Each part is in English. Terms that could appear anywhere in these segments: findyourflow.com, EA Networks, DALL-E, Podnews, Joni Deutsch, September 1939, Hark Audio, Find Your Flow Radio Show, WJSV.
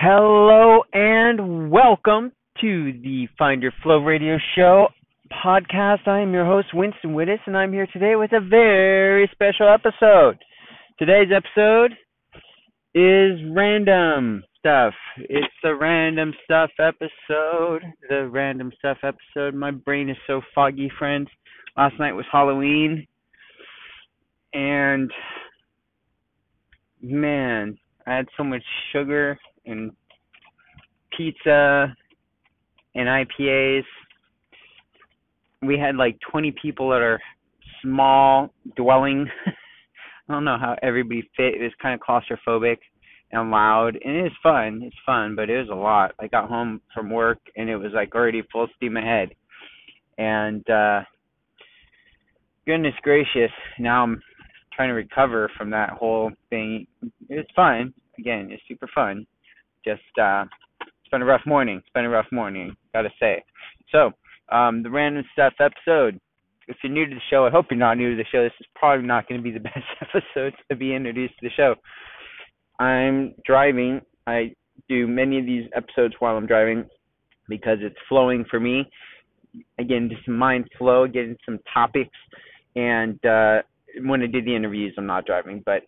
Hello and welcome to the Find Your Flow Radio Show podcast. I am your host, Winston Wittes, and I'm here today with a very special episode. Today's episode is random stuff. It's the random stuff episode. The random stuff episode. My brain is so foggy, friends. Last night was Halloween, and man, I had so much sugar and pizza and IPAs. We had like 20 people at our small dwelling. I don't know how everybody fit. It was kind of claustrophobic and loud. And it's fun, but it was a lot. I got home from work and it was like already full steam ahead. And goodness gracious, now I'm trying to recover from that whole thing. It was fun. Again, it's super fun. It's been a rough morning. Gotta say. So, the random stuff episode. If you're new to the show, I hope you're not new to the show. This is probably not going to be the best episode to be introduced to the show. I'm driving. I do many of these episodes while I'm driving because it's flowing for me. Again, just mind flow, getting some topics. And when I do the interviews, I'm not driving. But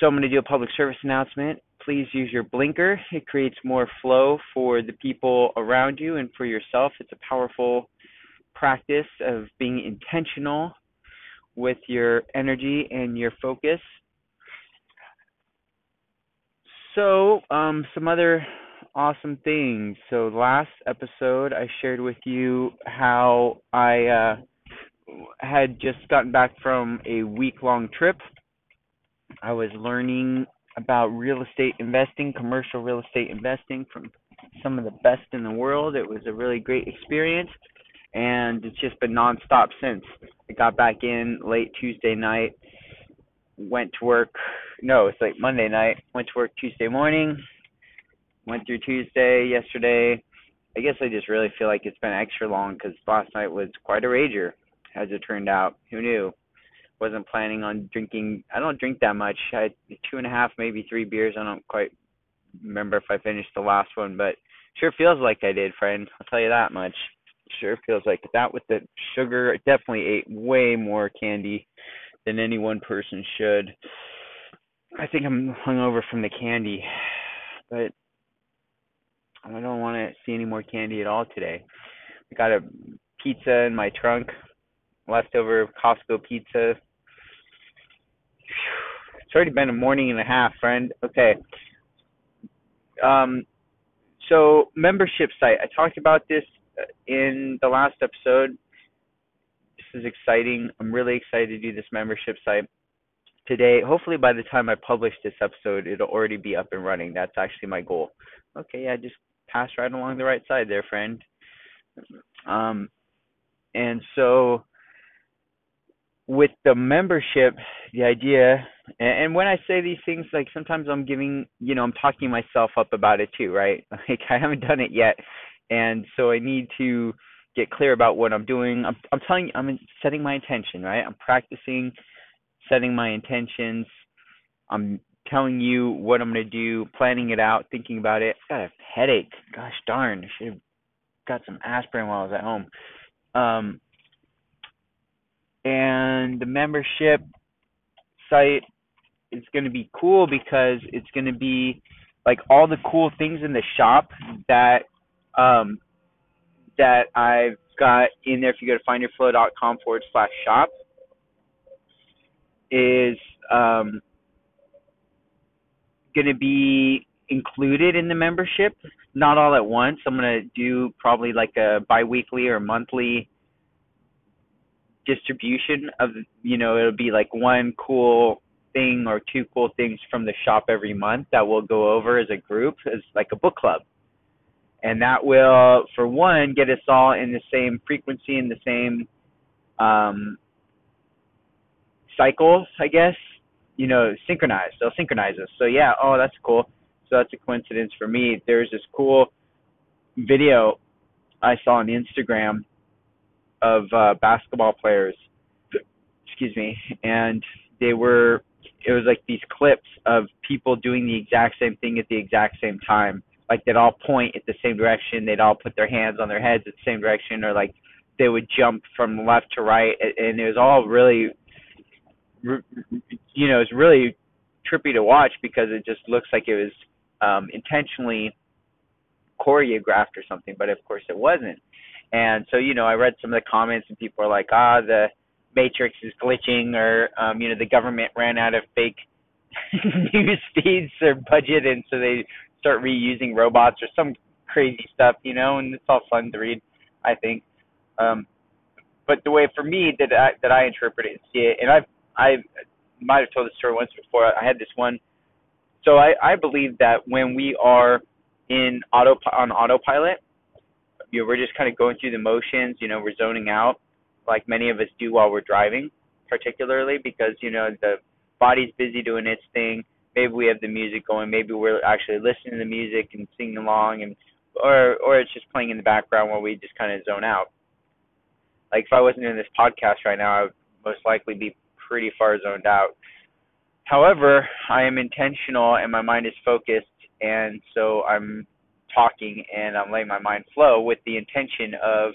so I'm going to do a public service announcement. Please use your blinker. It creates more flow for the people around you and for yourself. It's a powerful practice of being intentional with your energy and your focus. So, some other awesome things. So, last episode I shared with you how I had just gotten back from a week-long trip. I was learning about real estate investing, commercial real estate investing from some of the best in the world. It was a really great experience, and it's just been nonstop since. I got back in late Tuesday night, went to work. No, it's late Monday night, went to work Tuesday morning, went through Tuesday yesterday. I guess I just really feel like it's been extra long because last night was quite a rager, as it turned out. Who knew? Wasn't planning on drinking. I don't drink that much. I had 2.5, maybe 3 beers. I don't quite remember if I finished the last one, but sure feels like I did, friend. I'll tell you that much. Sure feels like that with the sugar. I definitely ate way more candy than any one person should. I think I'm hungover from the candy, but I don't want to see any more candy at all today. I got a pizza in my trunk. Leftover Costco pizza. It's already been a morning and a half, friend. Okay. So membership site. I talked about this in the last episode. This is exciting. I'm really excited to do this membership site today. Hopefully by the time I publish this episode, it'll already be up and running. That's actually my goal. Okay, yeah, just passed right along the right side there, friend. And so with the membership, the idea, and when I say these things, like sometimes I'm giving, I'm talking myself up about it too, right? Like I haven't done it yet. And so I need to get clear about what I'm doing. I'm telling you, I'm setting my intention, right? I'm practicing setting my intentions. I'm telling you what I'm going to do, planning it out, thinking about it. I got a headache. Gosh darn, I should have got some aspirin while I was at home. And the membership site is going to be cool because it's going to be like all the cool things in the shop that I've got in there. If you go to findyourflow.com/shop is going to be included in the membership. Not all at once. I'm going to do probably like a bi-weekly or monthly distribution of, it'll be like one cool thing or two cool things from the shop every month that we'll go over as a group, as like a book club. And that will, for one, get us all in the same frequency and the same cycles, I guess, synchronized. They'll synchronize us. So yeah, oh, that's cool. So that's a coincidence for me. There's this cool video I saw on Instagram of basketball players, and they were it was like these clips of people doing the exact same thing at the exact same time. Like they'd all point at the same direction. They'd all put their hands on their heads at the same direction, or like they would jump from left to right. And it was all really, you know, it's really trippy to watch because it just looks like it was intentionally choreographed or something, but of course it wasn't. And so, you know, I read some of the comments and people are like, the Matrix is glitching, or, you know, the government ran out of fake news feeds or budget, and so they start reusing robots or some crazy stuff, you know, and it's all fun to read, I think. But the way for me that I interpret it and see it, and I might have told this story once before. I had this one. So I believe that when we are on autopilot, you know, we're just kind of going through the motions, you know, we're zoning out like many of us do while we're driving, particularly because, you know, the body's busy doing its thing. Maybe we have the music going. Maybe we're actually listening to the music and singing along, and or it's just playing in the background while we just kind of zone out. Like if I wasn't doing this podcast right now, I would most likely be pretty far zoned out. However, I am intentional and my mind is focused, and so I'm talking and I'm letting my mind flow with the intention of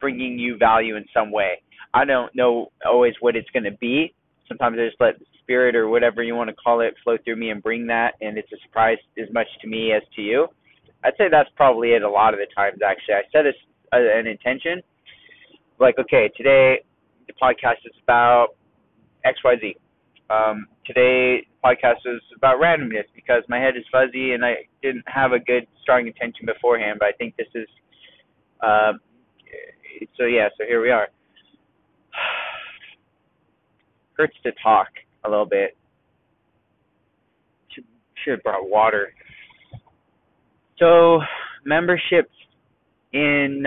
bringing you value in some way. I don't know always what it's going to be. Sometimes I just let the spirit or whatever you want to call it flow through me and bring that, and it's a surprise as much to me as to you. I'd say that's probably it a lot of the times, actually. I set an intention, like, okay, today the podcast is about XYZ. Today the podcast is about randomness because my head is fuzzy and I didn't have a good, strong intention beforehand, but I think this is so here we are. Hurts to talk a little bit. Should have brought water. So memberships in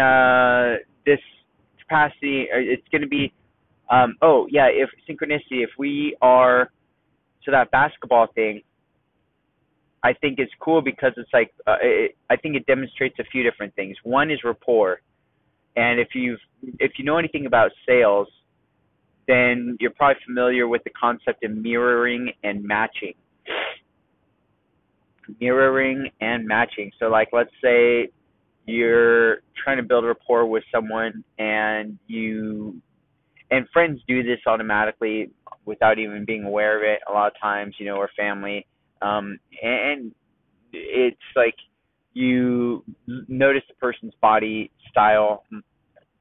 this capacity, it's going to be, if synchronicity, if we are, so that basketball thing, I think it's cool because it's like, I think it demonstrates a few different things. One is rapport. And if you know anything about sales, then you're probably familiar with the concept of mirroring and matching. Mirroring and matching. So like, let's say you're trying to build rapport with someone, and friends do this automatically without even being aware of it a lot of times, you know, or family. And it's like, you notice the person's body style,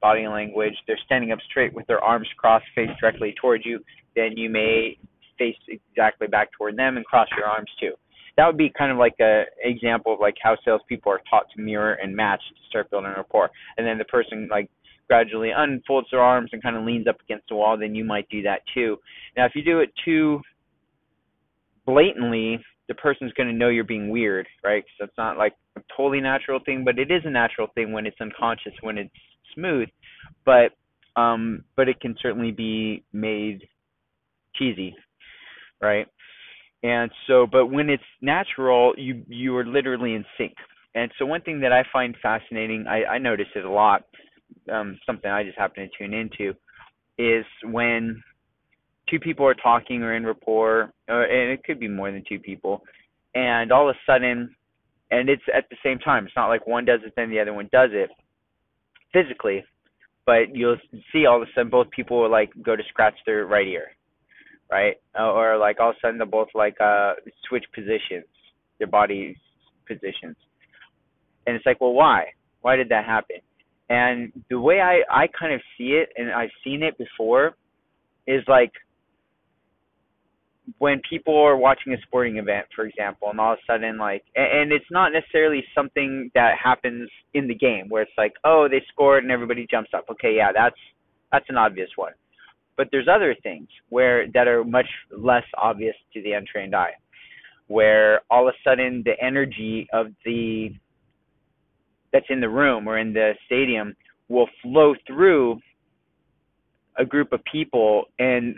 body language. They're standing up straight with their arms crossed, face directly towards you. Then you may face exactly back toward them and cross your arms too. That would be kind of like an example of like how salespeople are taught to mirror and match to start building rapport. And then the person like gradually unfolds their arms and kind of leans up against the wall. Then you might do that too. Now, if you do it too blatantly, the person's going to know you're being weird, right? So it's not like a totally natural thing, but it is a natural thing when it's unconscious, when it's smooth, but it can certainly be made cheesy, right? And so, but when it's natural, you are literally in sync. And so one thing that I find fascinating, I notice it a lot, something I just happen to tune into, is when two people are talking or in rapport, and it could be more than two people, and all of a sudden, and it's at the same time, it's not like one does it, then the other one does it physically, but you'll see all of a sudden both people will like go to scratch their right ear, right? Or like all of a sudden they'll both like switch positions, their body's positions. And it's like, well, why? Why did that happen? And the way I kind of see it, and I've seen it before, is like when people are watching a sporting event, for example, and all of a sudden, like, and it's not necessarily something that happens in the game where it's like, oh, they scored and everybody jumps up. Okay, yeah, that's an obvious one. But there's other things that are much less obvious to the untrained eye, where all of a sudden the energy that's in the room or in the stadium will flow through a group of people, and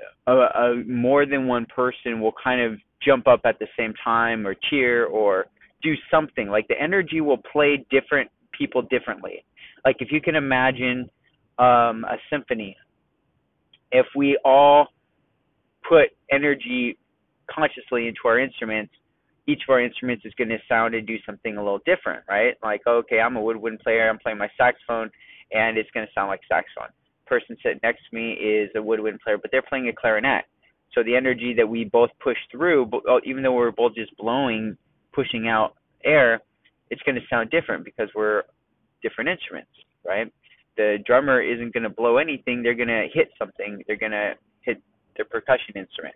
more than one person will kind of jump up at the same time or cheer or do something. Like the energy will play different people differently. Like if you can imagine a symphony, if we all put energy consciously into our instruments, each of our instruments is going to sound and do something a little different, right? Like, okay, I'm a woodwind player. I'm playing my saxophone, and it's going to sound like saxophone. Person sitting next to me is a woodwind player, but they're playing a clarinet. So the energy that we both push through, even though we're both just blowing, pushing out air, it's going to sound different because we're different instruments, right? The drummer isn't going to blow anything. They're going to hit something. They're going to hit their percussion instrument.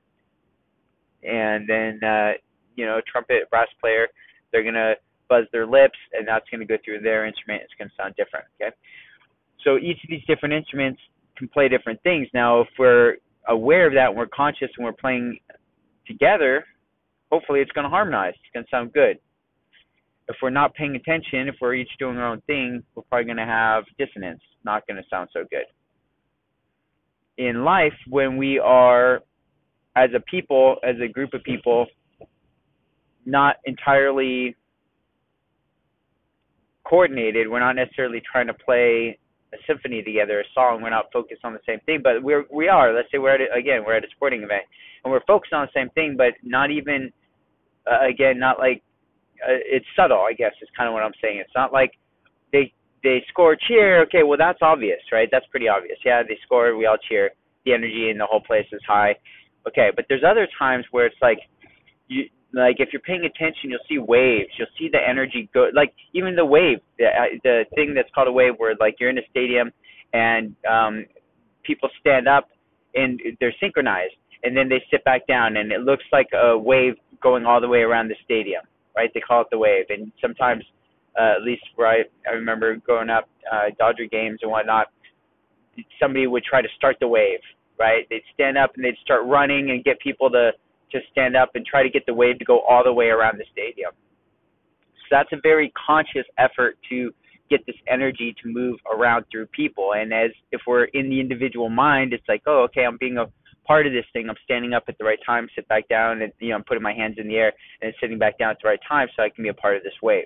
And then, you know, trumpet, brass player, they're going to buzz their lips, and that's going to go through their instrument. It's going to sound different, okay? So each of these different instruments can play different things. Now, if we're aware of that and we're conscious and we're playing together, hopefully it's going to harmonize. It's going to sound good. If we're not paying attention, if we're each doing our own thing, we're probably going to have dissonance. Not going to sound so good. In life, when we are, as a people, as a group of people, not entirely coordinated, we're not necessarily trying to play a symphony together, a song, we're not focused on the same thing, but we are. Let's say we're at a sporting event, and we're focused on the same thing, but not even, it's subtle, I guess, is kind of what I'm saying. It's not like they score, cheer. Okay, well, that's obvious, right? That's pretty obvious. Yeah, they score, we all cheer. The energy in the whole place is high. Okay, but there's other times where it's like, if you're paying attention, you'll see waves. You'll see the energy go, like even the wave, the thing that's called a wave, where like you're in a stadium and people stand up and they're synchronized, and then they sit back down, and it looks like a wave going all the way around the stadium. Right, they call it the wave, and sometimes, at least where I remember growing up, Dodger games and whatnot, somebody would try to start the wave, right? They'd stand up and they'd start running and get people to stand up and try to get the wave to go all the way around the stadium. So that's a very conscious effort to get this energy to move around through people. And as if we're in the individual mind, it's like, oh, okay, I'm being a part of this thing. I'm standing up at the right time, sit back down, and I'm putting my hands in the air and sitting back down at the right time so I can be a part of this wave.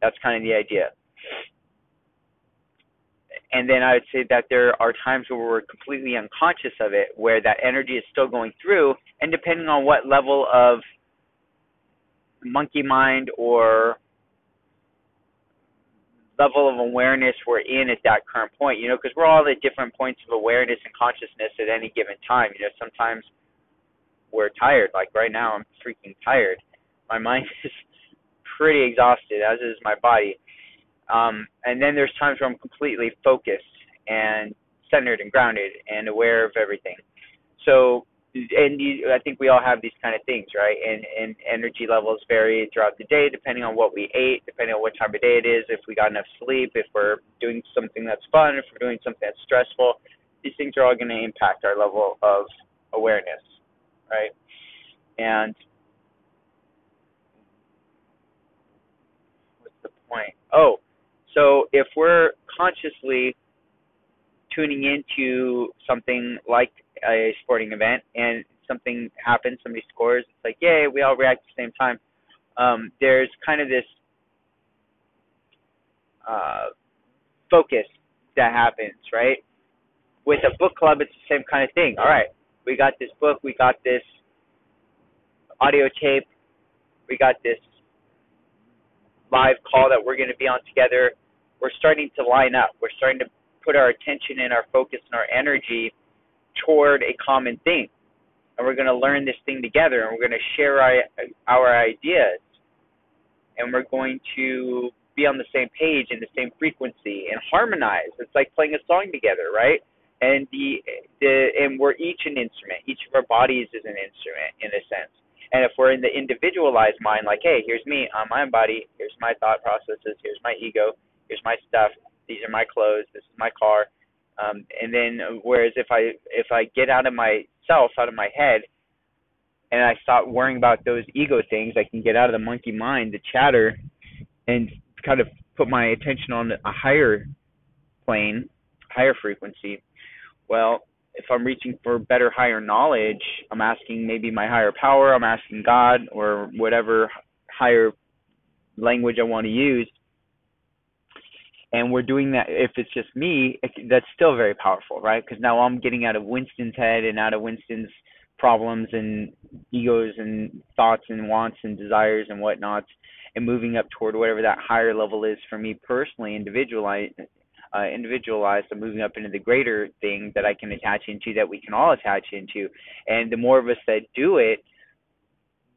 That's kind of the idea. And then I would say that there are times where we're completely unconscious of it, where that energy is still going through, and depending on what level of monkey mind or level of awareness we're in at that current point, because we're all at different points of awareness and consciousness at any given time. Sometimes we're tired. Like right now, I'm freaking tired. My mind is pretty exhausted, as is my body. And then there's times where I'm completely focused and centered and grounded and aware of everything. So, I think we all have these kind of things, right? And energy levels vary throughout the day, depending on what we ate, depending on what time of day it is, if we got enough sleep, if we're doing something that's fun, if we're doing something that's stressful. These things are all going to impact our level of awareness, right? And what's the point? Oh, so if we're consciously tuning into something like a sporting event, and something happens, somebody scores, it's like, yay, we all react at the same time. There's kind of this focus that happens, right? With a book club, it's the same kind of thing. All right, we got this book, we got this audio tape, we got this live call that we're going to be on together. We're starting to line up. We're starting to put our attention and our focus and our energy toward a common thing, and we're going to learn this thing together, and we're going to share our ideas, and we're going to be on the same page in the same frequency and harmonize. It's like playing a song together, right? And and we're each an instrument. Each of our bodies is an instrument in a sense. And if we're in the individualized mind, like, hey, here's me, I'm my body, here's my thought processes, here's my ego, here's my stuff, these are my clothes, this is my car. And then, whereas if I get out of myself, out of my head, and I stop worrying about those ego things, I can get out of the monkey mind, the chatter, and kind of put my attention on a higher plane, higher frequency. Well, if I'm reaching for better, higher knowledge, I'm asking maybe my higher power, I'm asking God or whatever higher language I want to use. And we're doing that. If it's just me, that's still very powerful, right? Because now I'm getting out of Winston's head and out of Winston's problems and egos and thoughts and wants and desires and whatnots, and moving up toward whatever that higher level is for me personally, individualized, and moving up into the greater thing that I can attach into, that we can all attach into. And the more of us that do it,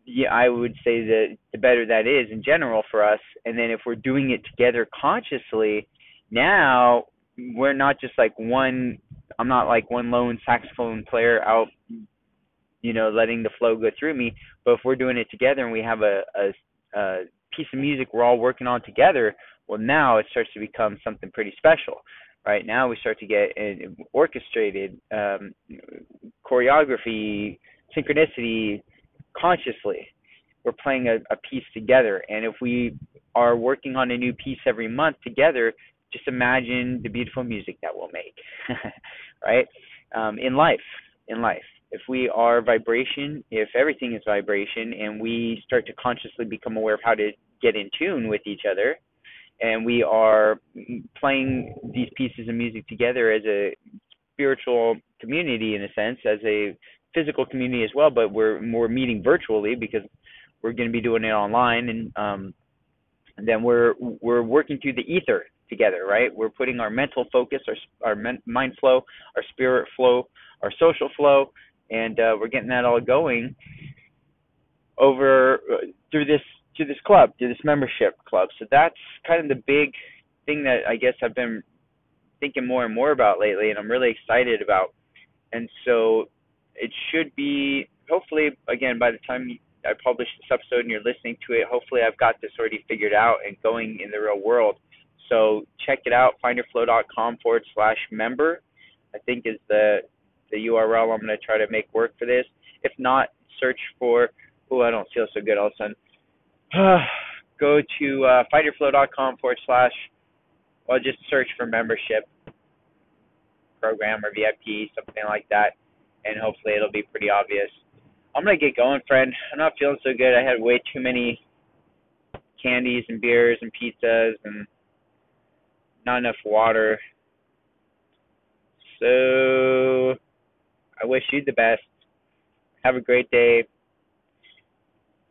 yeah, I would say that the better that is in general for us. And then if we're doing it together consciously, now we're not just like one, I'm not like one lone saxophone player out, you know, letting the flow go through me. But if we're doing it together and we have a piece of music we're all working on together, well, now it starts to become something pretty special. Right now we start to get orchestrated, choreography, synchronicity, consciously. We're playing a piece together. And if we are working on a new piece every month together, just imagine the beautiful music that we'll make, right? In life, if we are vibration, if everything is vibration, and we start to consciously become aware of how to get in tune with each other, and we are playing these pieces of music together as a spiritual community, in a sense, as a physical community as well, but we're meeting virtually because we're going to be doing it online, and then we're working through the ether together, right? We're putting our mental focus, our mind flow, our spirit flow, our social flow, and we're getting that all going over through this club, through this membership club. So that's kind of the big thing that I guess I've been thinking more and more about lately, and I'm really excited about. And so it should be, hopefully, again, by the time I publish this episode and you're listening to it, hopefully I've got this already figured out and going in the real world. So check it out, findyourflow.com/member, I think is the URL I'm going to try to make work for this. If not, search for, I don't feel so good all of a sudden. Go to findyourflow.com/, or just search for membership program or VIP, something like that, and hopefully it'll be pretty obvious. I'm going to get going, friend. I'm not feeling so good. I had way too many candies and beers and pizzas and not enough water. So I wish you the best. Have a great day.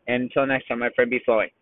And until next time, my friend, be flowing.